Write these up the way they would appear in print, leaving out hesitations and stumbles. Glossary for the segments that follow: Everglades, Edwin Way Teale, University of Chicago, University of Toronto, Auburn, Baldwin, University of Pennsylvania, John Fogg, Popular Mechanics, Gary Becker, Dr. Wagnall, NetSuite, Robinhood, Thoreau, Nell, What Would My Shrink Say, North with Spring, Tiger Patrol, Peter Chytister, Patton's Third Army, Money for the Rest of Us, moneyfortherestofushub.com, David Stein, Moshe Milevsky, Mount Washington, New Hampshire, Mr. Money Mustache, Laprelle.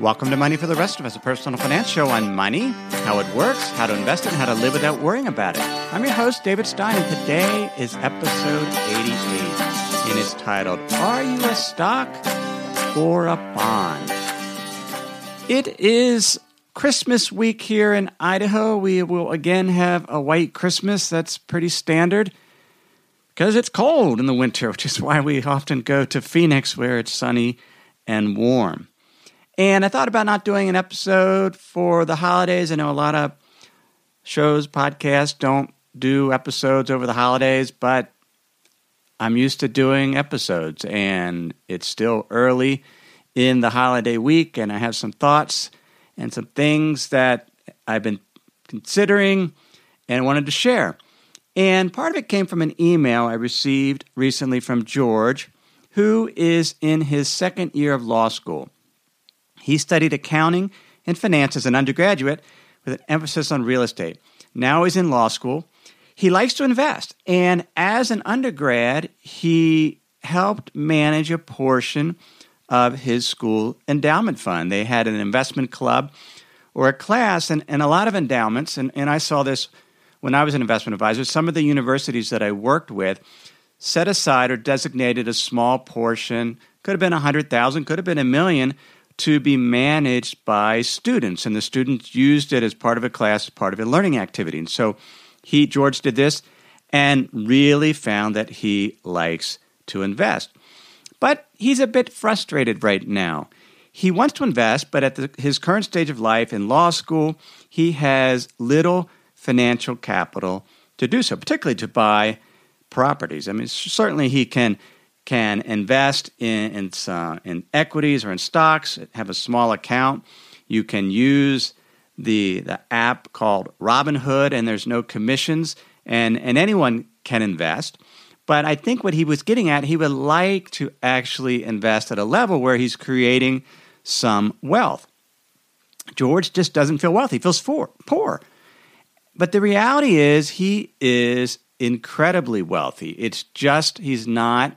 Welcome to Money for the Rest of Us, a personal finance show on money, how it works, how to invest it, and how to live without worrying about it. I'm your host, David Stein, and today is episode 88, and it's titled, Are You a Stock or a Bond? It is Christmas week here in Idaho. We will again have a white Christmas. That's pretty standard because it's cold in the winter, which is why we often go to Phoenix where it's sunny and warm. And I thought about not doing an episode for the holidays. I know a lot of shows, podcasts don't do episodes over the holidays, but I'm used to doing episodes, and it's still early in the holiday week, and I have some thoughts and some things that I've been considering and wanted to share. And part of it came from an email I received recently from George, who is in his second year of law school. He studied accounting and finance as an undergraduate with an emphasis on real estate. Now he's in law school. He likes to invest, and as an undergrad, he helped manage a portion of his school endowment fund. They had an investment club or a class and a lot of endowments, and I saw this when I was an investment advisor. Some of the universities that I worked with set aside or designated a small portion, could have been 100,000, could have been $1 million, to be managed by students, and the students used it as part of a class, part of a learning activity. And so George did this and really found that he likes to invest. But he's a bit frustrated right now. He wants to invest, but at his current stage of life in law school, he has little financial capital to do so, particularly to buy properties. I mean, certainly he can invest in equities or in stocks, have a small account. You can use the app called Robinhood, and there's no commissions, and anyone can invest. But I think what he was getting at, he would like to actually invest at a level where he's creating some wealth. George just doesn't feel wealthy. He feels poor. But the reality is he is incredibly wealthy. It's just he's not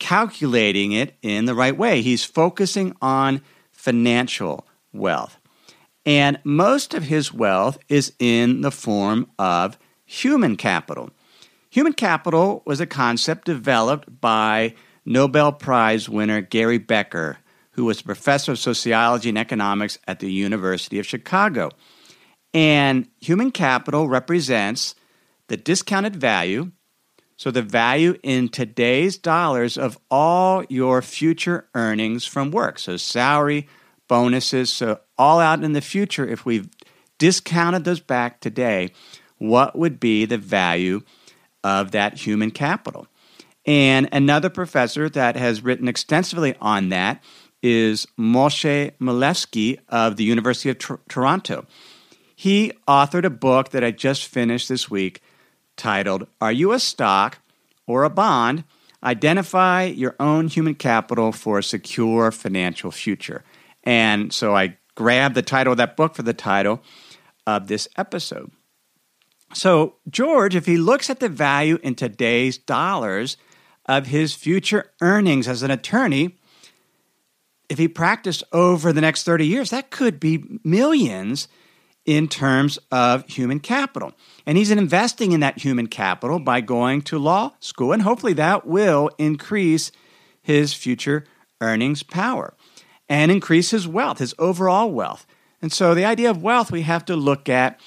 calculating it in the right way. He's focusing on financial wealth. And most of his wealth is in the form of human capital. Human capital was a concept developed by Nobel Prize winner Gary Becker, who was a professor of sociology and economics at the University of Chicago. And human capital represents the discounted value, so the value in today's dollars of all your future earnings from work, so salary, bonuses, so all out in the future, if we've discounted those back today, what would be the value of that human capital? And another professor that has written extensively on that is Moshe Milevsky of the University of Toronto. He authored a book that I just finished this week, titled, Are You a Stock or a Bond? Identify Your Own Human Capital for a Secure Financial Future. And so I grabbed the title of that book for the title of this episode. So George, if he looks at the value in today's dollars of his future earnings as an attorney, if he practiced over the next 30 years, that could be millions in terms of human capital. And he's investing in that human capital by going to law school, and hopefully that will increase his future earnings power and increase his wealth, his overall wealth. And so the idea of wealth, we have to look at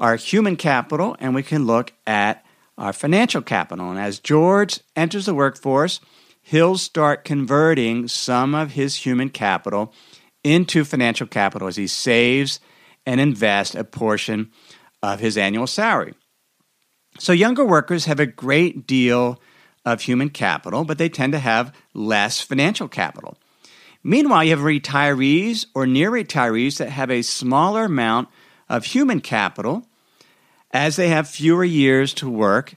our human capital, and we can look at our financial capital. And as George enters the workforce, he'll start converting some of his human capital into financial capital as he saves and invest a portion of his annual salary. So younger workers have a great deal of human capital, but they tend to have less financial capital. Meanwhile, you have retirees or near retirees that have a smaller amount of human capital as they have fewer years to work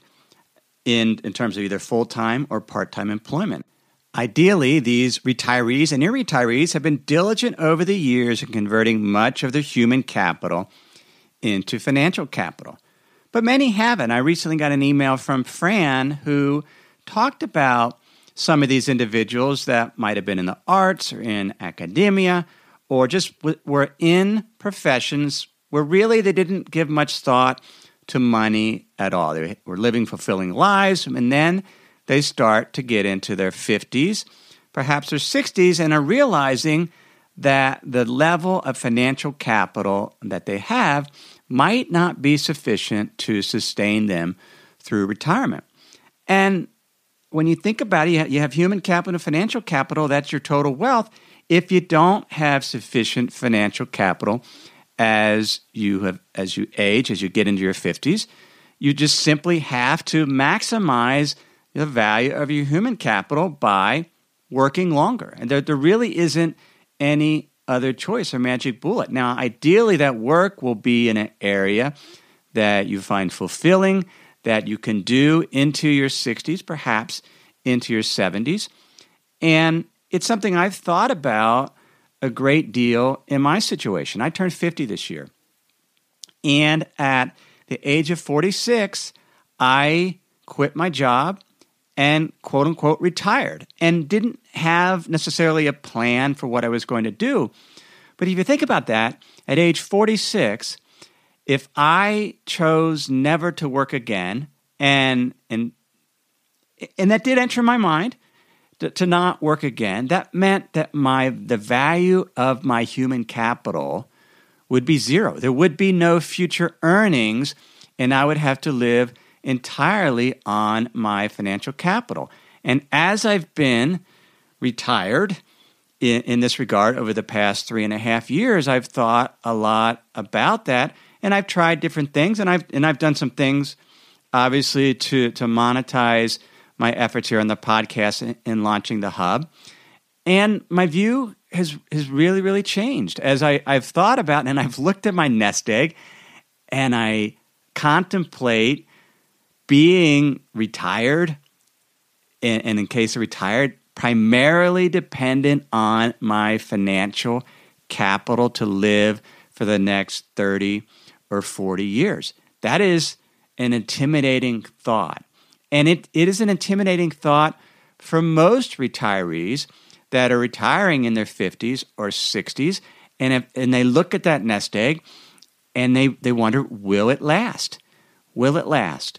in terms of either full-time or part-time employment. Ideally, these retirees and near retirees have been diligent over the years in converting much of their human capital into financial capital. But many haven't. I recently got an email from Fran who talked about some of these individuals that might have been in the arts or in academia or just were in professions where really they didn't give much thought to money at all. They were living fulfilling lives, and then they start to get into their 50s, perhaps their 60s, and are realizing that the level of financial capital that they have might not be sufficient to sustain them through retirement. And when you think about it, you have human capital and financial capital, that's your total wealth. If you don't have sufficient financial capital as you age, as you get into your 50s, you just simply have to maximize the value of your human capital by working longer. And there really isn't any other choice or magic bullet. Now, ideally, that work will be in an area that you find fulfilling, that you can do into your 60s, perhaps into your 70s. And it's something I've thought about a great deal in my situation. I turned 50 this year. And at the age of 46, I quit my job and quote-unquote retired and didn't have necessarily a plan for what I was going to do. But if you think about that, at age 46, if I chose never to work again, and that did enter my mind, to not work again, that meant that the value of my human capital would be zero. There would be no future earnings, and I would have to live entirely on my financial capital. And as I've been retired in this regard over the past 3.5 years, I've thought a lot about that, and I've tried different things, and I've done some things, obviously, to monetize my efforts here on the podcast in launching the hub. And my view has really, really changed as I've thought about and I've looked at my nest egg, and I contemplate being retired, and in case of retired, primarily dependent on my financial capital to live for the next 30 or 40 years. That is an intimidating thought. And it is an intimidating thought for most retirees that are retiring in their 50s or 60s, and they look at that nest egg, and they wonder, will it last? Will it last?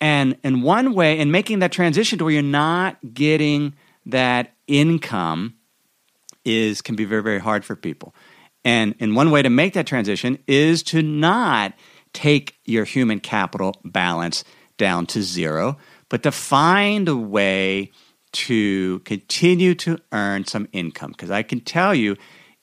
And in one way, in making that transition to where you're not getting that income can be very, very hard for people. And one way to make that transition is to not take your human capital balance down to zero, but to find a way to continue to earn some income. Because I can tell you,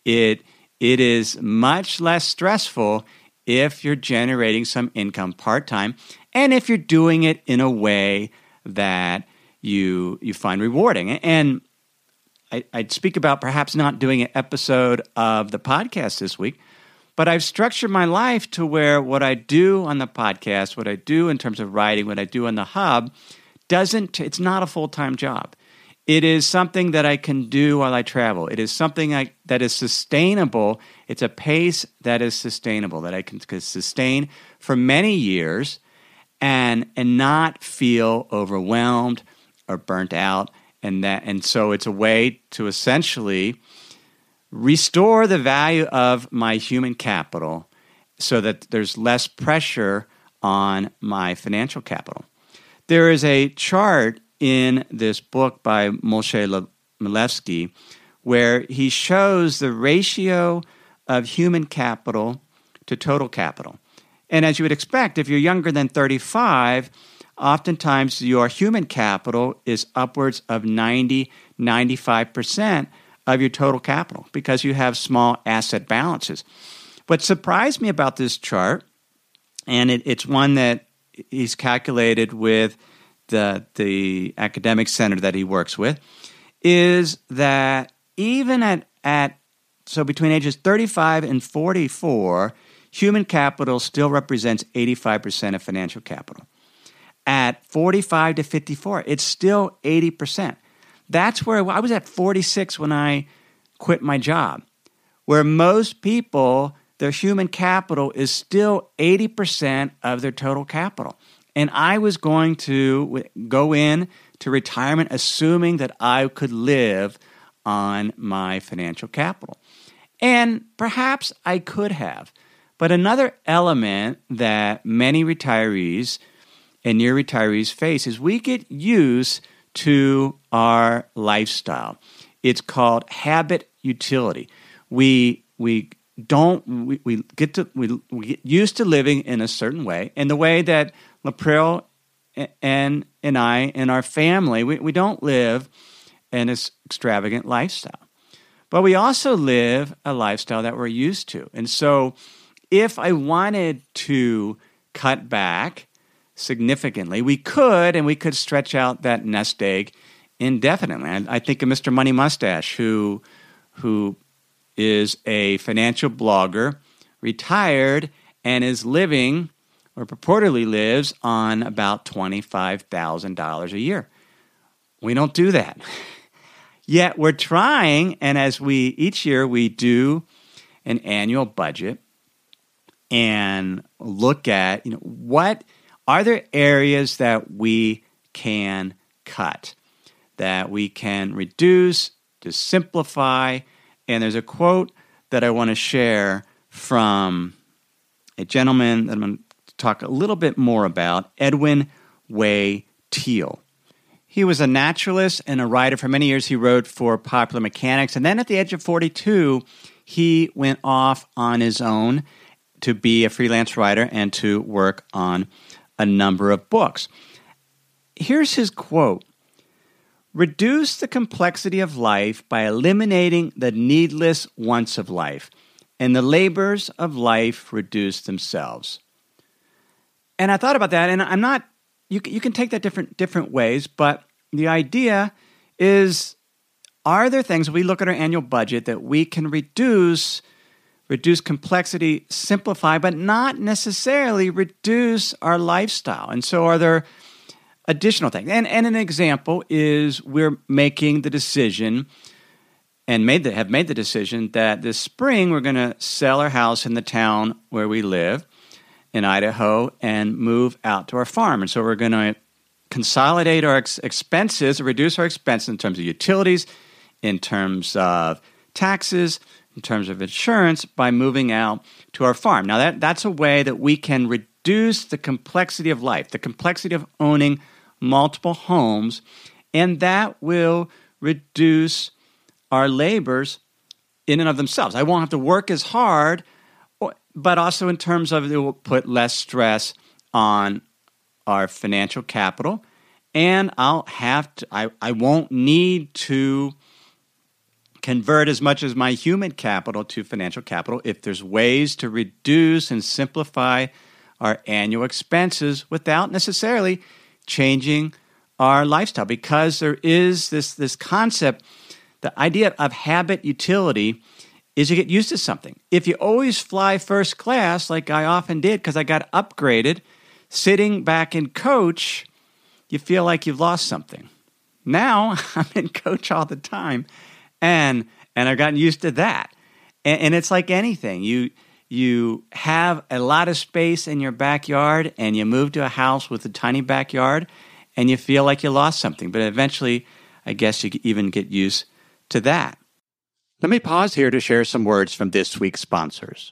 it is much less stressful if you're generating some income part-time, and if you're doing it in a way that you find rewarding. And I'd speak about perhaps not doing an episode of the podcast this week, but I've structured my life to where what I do on the podcast, what I do in terms of writing, what I do on the hub, it's not a full-time job. It is something that I can do while I travel. It is something that is sustainable. It's a pace that is sustainable, that I can sustain for many years, and not feel overwhelmed or burnt out. And so it's a way to essentially restore the value of my human capital so that there's less pressure on my financial capital. There is a chart in this book by Moshe Milevsky where he shows the ratio of human capital to total capital. And as you would expect, if you're younger than 35, oftentimes your human capital is upwards of 90, 95% of your total capital because you have small asset balances. What surprised me about this chart, and it's one that he's calculated with the academic center that he works with, is that even at So between ages 35 and 44, human capital still represents 85% of financial capital. At 45 to 54, it's still 80%. That's where I was at 46 when I quit my job, where most people, their human capital is still 80% of their total capital. And I was going to go in to retirement assuming that I could live on my financial capital. And perhaps I could have. But another element that many retirees and near retirees face is we get used to our lifestyle. It's called habit utility. We get used to living in a certain way, and the way that Laprelle and I and our family, we don't live an extravagant lifestyle. But we also live a lifestyle that we're used to. And so if I wanted to cut back significantly, we could, and we could stretch out that nest egg indefinitely. I think of Mr. Money Mustache, who is a financial blogger, retired, and is living, or purportedly lives, on about $25,000 a year. We don't do that. Yet we're trying, and each year we do an annual budget and look at, what are there areas that we can cut, that we can reduce, to simplify. And there's a quote that I want to share from a gentleman that I'm going to talk a little bit more about, Edwin Way Teale. He was a naturalist and a writer. For many years, he wrote for Popular Mechanics. And then at the age of 42, he went off on his own to be a freelance writer and to work on a number of books. Here's his quote. "Reduce the complexity of life by eliminating the needless wants of life, and the labors of life reduce themselves." And I thought about that, and I'm not, you can take that different ways, but the idea is, are there things, we look at our annual budget, that we can reduce complexity, simplify, but not necessarily reduce our lifestyle? And so are there additional things? And an example is we're making the decision and have made the decision that this spring we're going to sell our house in the town where we live in Idaho and move out to our farm. And so we're going to consolidate our expenses, reduce our expenses in terms of utilities, in terms of taxes, in terms of insurance, by moving out to our farm. Now that's a way that we can reduce the complexity of life, the complexity of owning multiple homes, and that will reduce our labors in and of themselves. I won't have to work as hard, but also in terms of it will put less stress on our financial capital, and I won't need to convert as much as my human capital to financial capital if there's ways to reduce and simplify our annual expenses without necessarily changing our lifestyle, because there is this concept, the idea of habit utility is you get used to something. If you always fly first class, like I often did because I got upgraded, sitting back in coach, you feel like you've lost something. Now I'm in coach all the time, and I've gotten used to that. And it's like anything. You have a lot of space in your backyard, and you move to a house with a tiny backyard, and you feel like you lost something. But eventually, I guess you even get used to that. Let me pause here to share some words from this week's sponsors.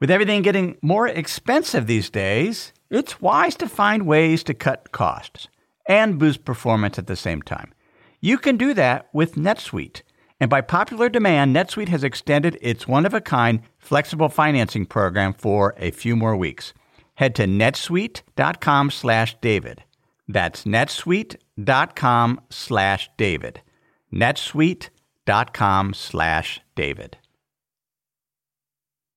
With everything getting more expensive these days, it's wise to find ways to cut costs and boost performance at the same time. You can do that with NetSuite. And by popular demand, NetSuite has extended its one-of-a-kind flexible financing program for a few more weeks. Head to netsuite.com/David. That's netsuite.com/David. netsuite.com/David.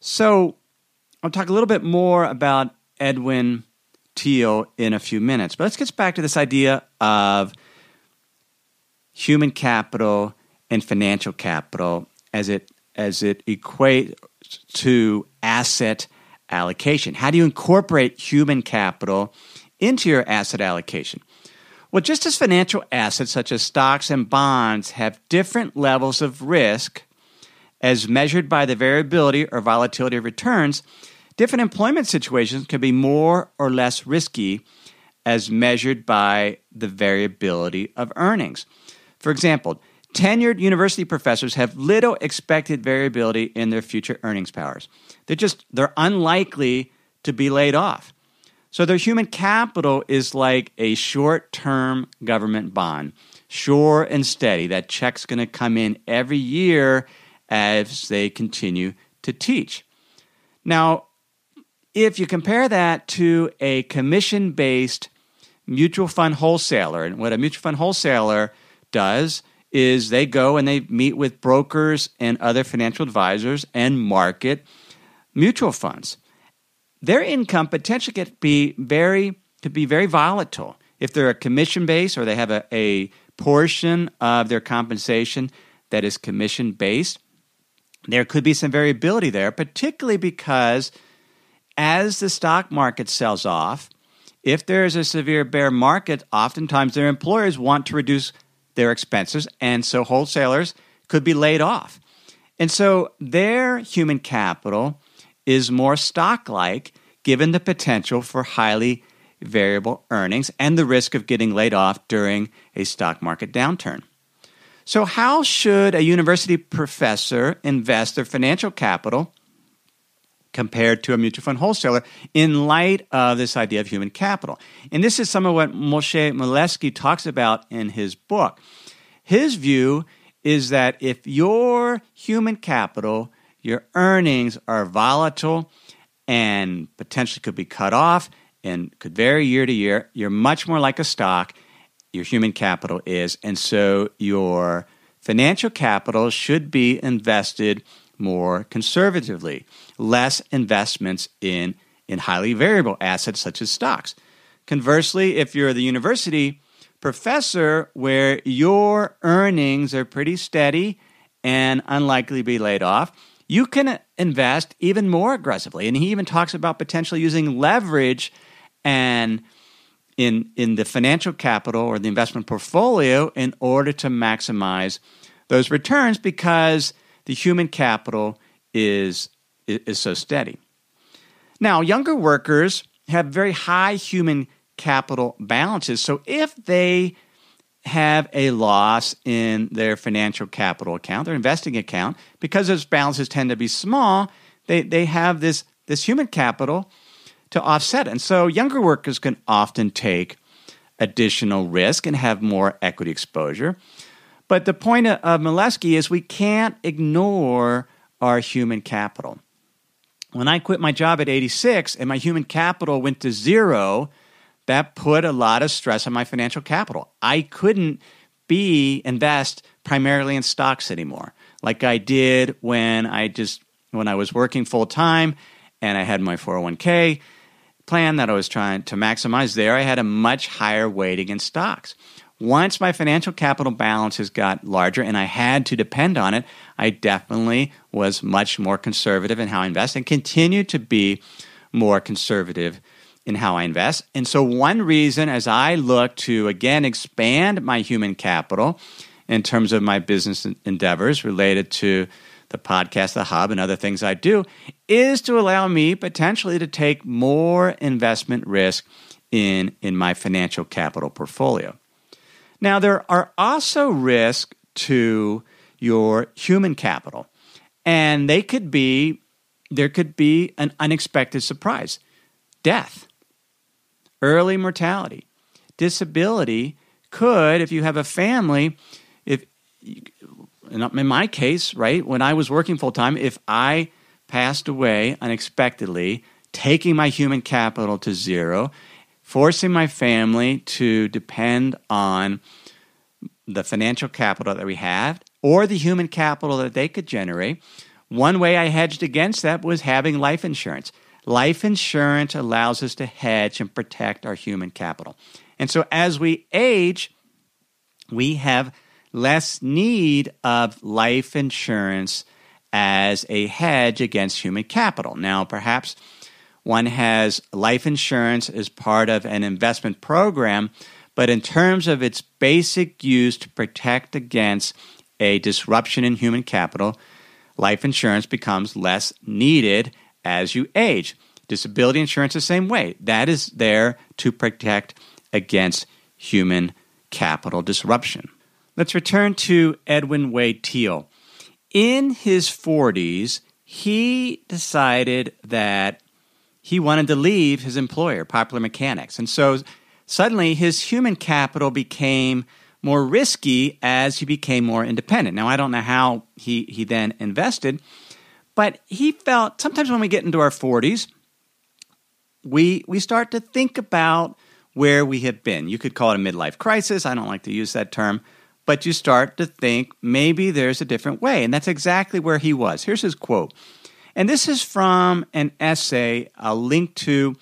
So, I'll talk a little bit more about Edwin Teale in a few minutes. But let's get back to this idea of human capital and financial capital as it equates to asset allocation. How do you incorporate human capital into your asset allocation? Well, just as financial assets such as stocks and bonds have different levels of risk as measured by the variability or volatility of returns, different employment situations can be more or less risky as measured by the variability of earnings. For example, tenured university professors have little expected variability in their future earnings powers. They're unlikely to be laid off. So their human capital is like a short-term government bond, sure and steady. That check's going to come in every year as they continue to teach. Now, if you compare that to a commission-based mutual fund wholesaler, and what a mutual fund wholesaler does is they go and they meet with brokers and other financial advisors and market mutual funds. Their income potentially could be very volatile if they're a commission-based or they have a portion of their compensation that is commission-based. There could be some variability there, particularly because as the stock market sells off, if there is a severe bear market, oftentimes their employers want to reduce their expenses, and so wholesalers could be laid off. And so their human capital is more stock-like given the potential for highly variable earnings and the risk of getting laid off during a stock market downturn. So how should a university professor invest their financial capital compared to a mutual fund wholesaler in light of this idea of human capital? And this is some of what Moshe Milevsky talks about in his book. His view is that if your human capital, your earnings are volatile and potentially could be cut off and could vary year to year, you're much more like a stock your human capital is, and so your financial capital should be invested more conservatively, less investments in highly variable assets such as stocks. Conversely, if you're the university professor where your earnings are pretty steady and unlikely to be laid off, you can invest even more aggressively. And he even talks about potentially using leverage and in the financial capital or the investment portfolio in order to maximize those returns because the human capital is so steady. Now, younger workers have very high human capital balances. So if they have a loss in their financial capital account, their investing account, because those balances tend to be small, they have this human capital to offset. And so younger workers can often take additional risk and have more equity exposure. But the point of Milevsky is we can't ignore our human capital. When I quit my job at 86 and my human capital went to zero, that put a lot of stress on my financial capital. I couldn't B, invest primarily in stocks anymore, like I did when I was working full time and I had my 401k plan that I was trying to maximize there. I had a much higher weighting in stocks. Once my financial capital balances got larger and I had to depend on it, I definitely was much more conservative in how I invest and continue to be more conservative in how I invest. And so one reason as I look to, again, expand my human capital in terms of my business endeavors related to the podcast, the hub, and other things I do, is to allow me potentially to take more investment risk in my financial capital portfolio. Now, there are also risks to your human capital, and there could be an unexpected surprise. Death, early mortality, disability could, if you have a family, in my case, right, when I was working full-time, if I passed away unexpectedly, taking my human capital to zero, forcing my family to depend on the financial capital that we have or the human capital that they could generate. One way I hedged against that was having life insurance. Life insurance allows us to hedge and protect our human capital. And so as we age, we have less need of life insurance as a hedge against human capital. Now, perhaps one has life insurance as part of an investment program, but in terms of its basic use to protect against a disruption in human capital, life insurance becomes less needed as you age. Disability insurance the same way. That is there to protect against human capital disruption. Let's return to Edwin Way Teale. In his 40s, he decided that he wanted to leave his employer, Popular Mechanics. And so suddenly his human capital became more risky as he became more independent. Now, I don't know how he then invested, but he felt sometimes when we get into our 40s, we start to think about where we have been. You could call it a midlife crisis. I don't like to use that term. But you start to think maybe there's a different way. And that's exactly where he was. Here's his quote. And this is from an essay I'll link to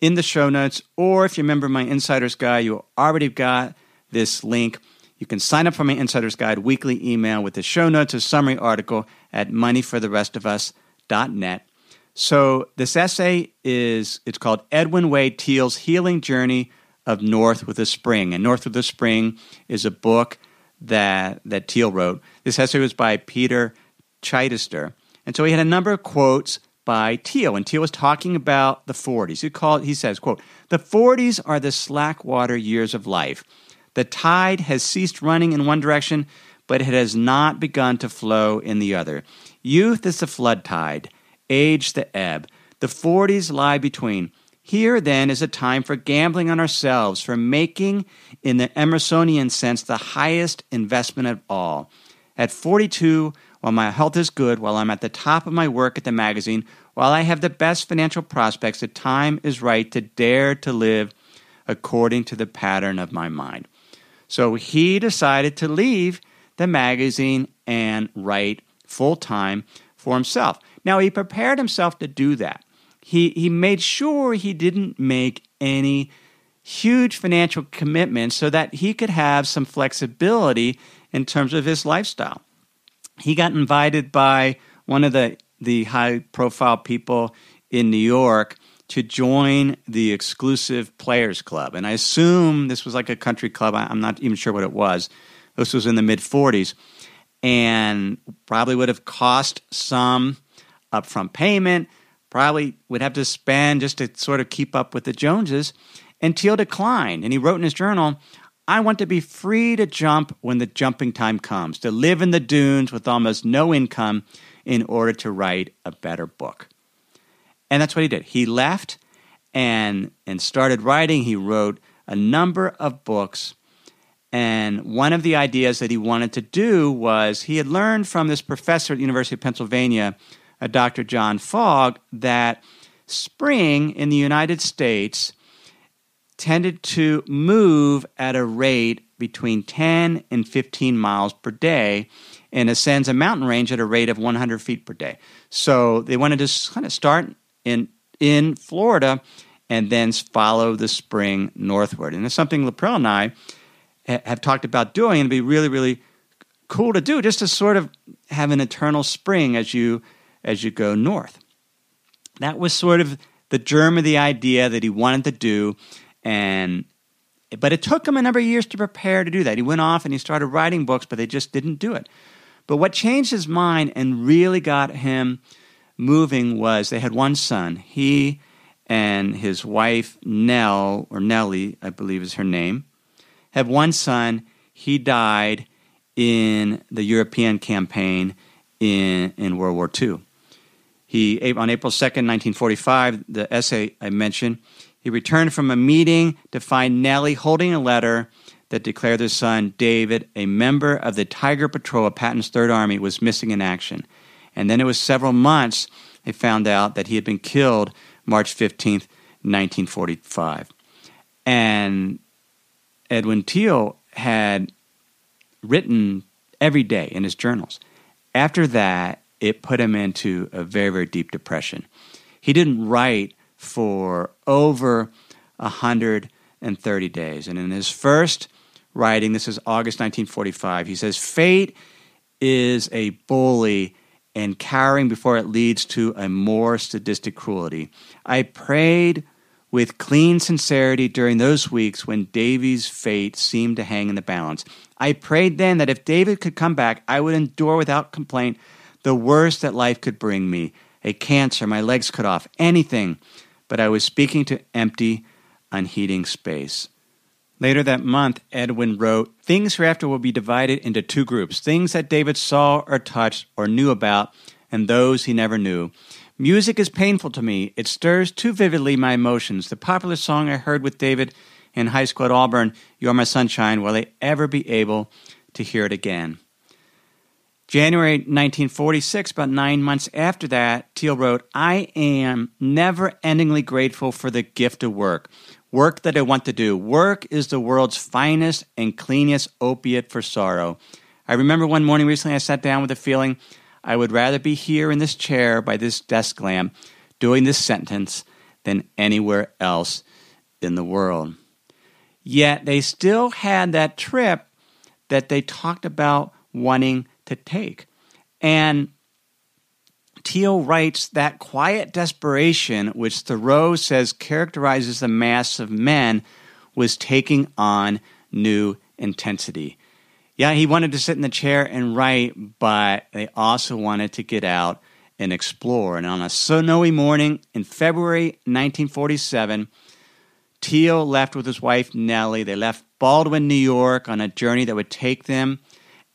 in the show notes. Or if you remember my Insider's Guide, you already got this link. You can sign up for my Insider's Guide weekly email with the show notes, a summary article at moneyfortherestofushub.com. So this essay it's called Edwin Way Teale's Healing Journey of North with a Spring. And North with a Spring is a book that Teale wrote. This essay was by Peter Chytister. And so he had a number of quotes by Teale. And Teale was talking about the 40s. He says, quote, "The 40s are the slack water years of life. The tide has ceased running in one direction, but it has not begun to flow in the other. Youth is the flood tide, age the ebb. The 40s lie between. Here, then, is a time for gambling on ourselves, for making, in the Emersonian sense, the highest investment of all. At 42, while my health is good, while I'm at the top of my work at the magazine, while I have the best financial prospects, the time is right to dare to live according to the pattern of my mind." So he decided to leave the magazine and write full-time for himself. Now, he prepared himself to do that. He made sure he didn't make any huge financial commitments so that he could have some flexibility in terms of his lifestyle. He got invited by one of the high-profile people in New York to join the exclusive Players Club. And I assume this was like a country club. I'm not even sure what it was. This was in the mid-40s and probably would have cost some upfront payment, probably would have to spend just to sort of keep up with the Joneses. And Teale declined, and he wrote in his journal, "I want to be free to jump when the jumping time comes, to live in the dunes with almost no income in order to write a better book." And that's what he did. He left and started writing. He wrote a number of books, and one of the ideas that he wanted to do was he had learned from this professor at the University of Pennsylvania, Dr. John Fogg, that spring in the United States tended to move at a rate between 10 and 15 miles per day and ascends a mountain range at a rate of 100 feet per day. So they want to just kind of start in Florida and then follow the spring northward. And it's something Laprelle and I have talked about doing, and it'd be really, really cool to do, just to sort of have an eternal spring as you go north. That was sort of the germ of the idea that he wanted to do, but it took him a number of years to prepare to do that. He went off and he started writing books, but they just didn't do it. But what changed his mind and really got him moving was they had one son. He and his wife, Nell, or Nellie, I believe is her name, had one son. He died in the European campaign in World War II. On April 2nd, 1945, the essay I mentioned, he returned from a meeting to find Nellie holding a letter that declared their son, David, a member of the Tiger Patrol of Patton's Third Army, was missing in action. And then it was several months they found out that he had been killed March 15th, 1945. And Edwin Teale had written every day in his journals. After that, it put him into a very, very deep depression. He didn't write for over 130 days. And in his first writing, this is August 1945, he says, "Fate is a bully and cowering before it leads to a more sadistic cruelty. I prayed with clean sincerity during those weeks when Davy's fate seemed to hang in the balance. I prayed then that if David could come back, I would endure without complaint the worst that life could bring me, a cancer, my legs cut off, anything, but I was speaking to empty, unheeding space." Later that month, Edwin wrote, "Things hereafter will be divided into two groups, things that David saw or touched or knew about, and those he never knew. Music is painful to me. It stirs too vividly my emotions. The popular song I heard with David in high school at Auburn, 'You're My Sunshine,' will I ever be able to hear it again?" January 1946, about 9 months after that, Teale wrote, "I am never-endingly grateful for the gift of work, work that I want to do. Work is the world's finest and cleanest opiate for sorrow. I remember one morning recently I sat down with the feeling I would rather be here in this chair by this desk lamp doing this sentence than anywhere else in the world." Yet they still had that trip that they talked about wanting to take. And Teale writes that quiet desperation, which Thoreau says characterizes the mass of men, was taking on new intensity. Yeah, he wanted to sit in the chair and write, but they also wanted to get out and explore. And on a snowy morning in February 1947, Teale left with his wife, Nellie. They left Baldwin, New York, on a journey that would take them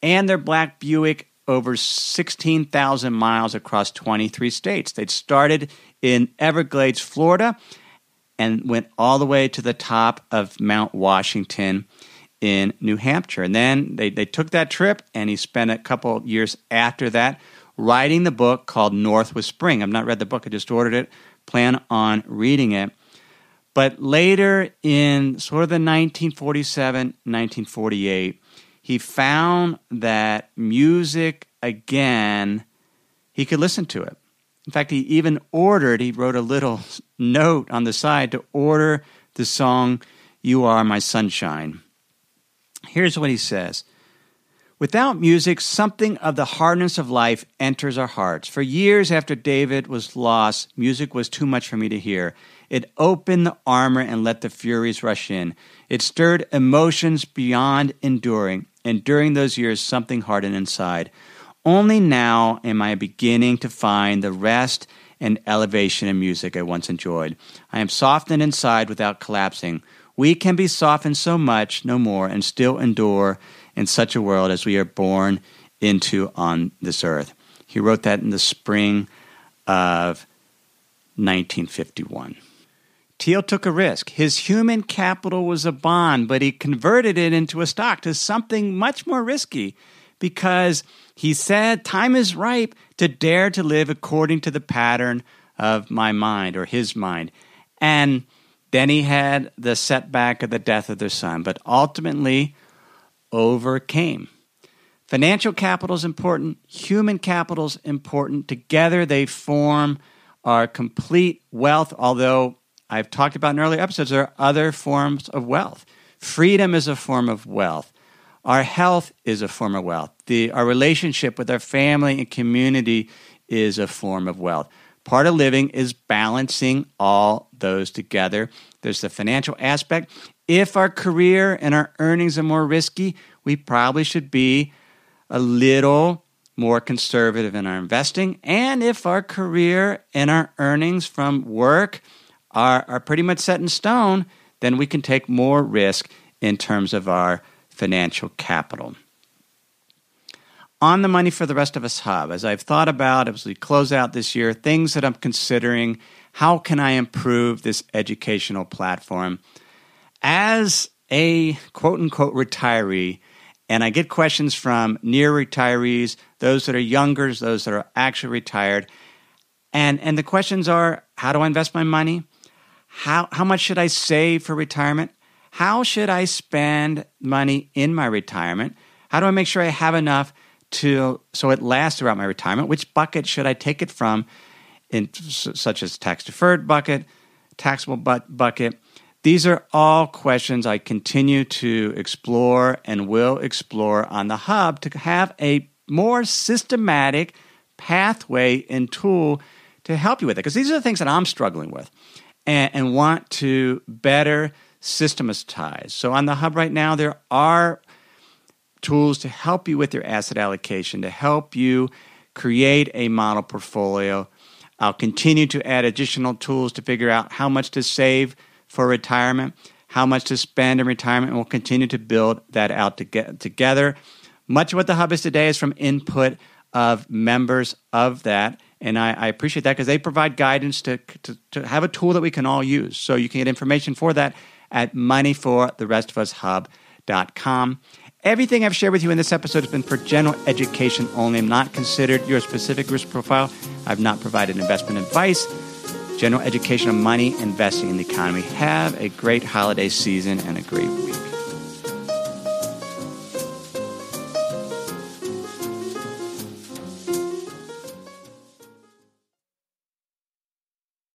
and their black Buick over 16,000 miles across 23 states. They'd started in Everglades, Florida, and went all the way to the top of Mount Washington in New Hampshire. And then they took that trip, and he spent a couple of years after that writing the book called North with Spring. I've not read the book. I just ordered it. Plan on reading it. But later in sort of the 1947, 1948, he found that music, again, he could listen to it. In fact, he wrote a little note on the side to order the song, "You Are My Sunshine." Here's what he says. "Without music, something of the hardness of life enters our hearts. For years after David was lost, music was too much for me to hear. It opened the armor and let the furies rush in. It stirred emotions beyond enduring. And during those years, something hardened inside. Only now am I beginning to find the rest and elevation in music I once enjoyed. I am softened inside without collapsing. We can be softened so much, no more, and still endure in such a world as we are born into on this earth." He wrote that in the spring of 1951. Teale took a risk. His human capital was a bond, but he converted it into a stock, to something much more risky, because he said, "Time is ripe to dare to live according to the pattern of my mind," or his mind. And then he had the setback of the death of their son. But ultimately, overcame. Financial capital is important. Human capital is important. Together, they form our complete wealth, although I've talked about in earlier episodes, there are other forms of wealth. Freedom is a form of wealth. Our health is a form of wealth. Our relationship with our family and community is a form of wealth. Part of living is balancing all those together. There's the financial aspect. If our career and our earnings are more risky, we probably should be a little more conservative in our investing. And if our career and our earnings from work are pretty much set in stone, then we can take more risk in terms of our financial capital. On the Money for the Rest of Us Hub, as I've thought about, as we close out this year, things that I'm considering, how can I improve this educational platform? As a quote-unquote retiree, and I get questions from near retirees, those that are younger, those that are actually retired, and the questions are, how do I invest my money? How much should I save for retirement? How should I spend money in my retirement? How do I make sure I have enough so it lasts throughout my retirement? Which bucket should I take it from, such as tax-deferred bucket, taxable bucket? These are all questions I continue to explore and will explore on the Hub to have a more systematic pathway and tool to help you with it. Because these are the things that I'm struggling with and want to better systematize. So on the Hub right now, there are tools to help you with your asset allocation, to help you create a model portfolio. I'll continue to add additional tools to figure out how much to save for retirement, how much to spend in retirement, and we'll continue to build that out together. Much of what the Hub is today is from input of members of that, and I appreciate that because they provide guidance to have a tool that we can all use. So you can get information for that at moneyfortherestofushub.com. Everything I've shared with you in this episode has been for general education only. I'm not considered your specific risk profile. I've not provided investment advice, general education on money, investing in the economy. Have a great holiday season and a great week.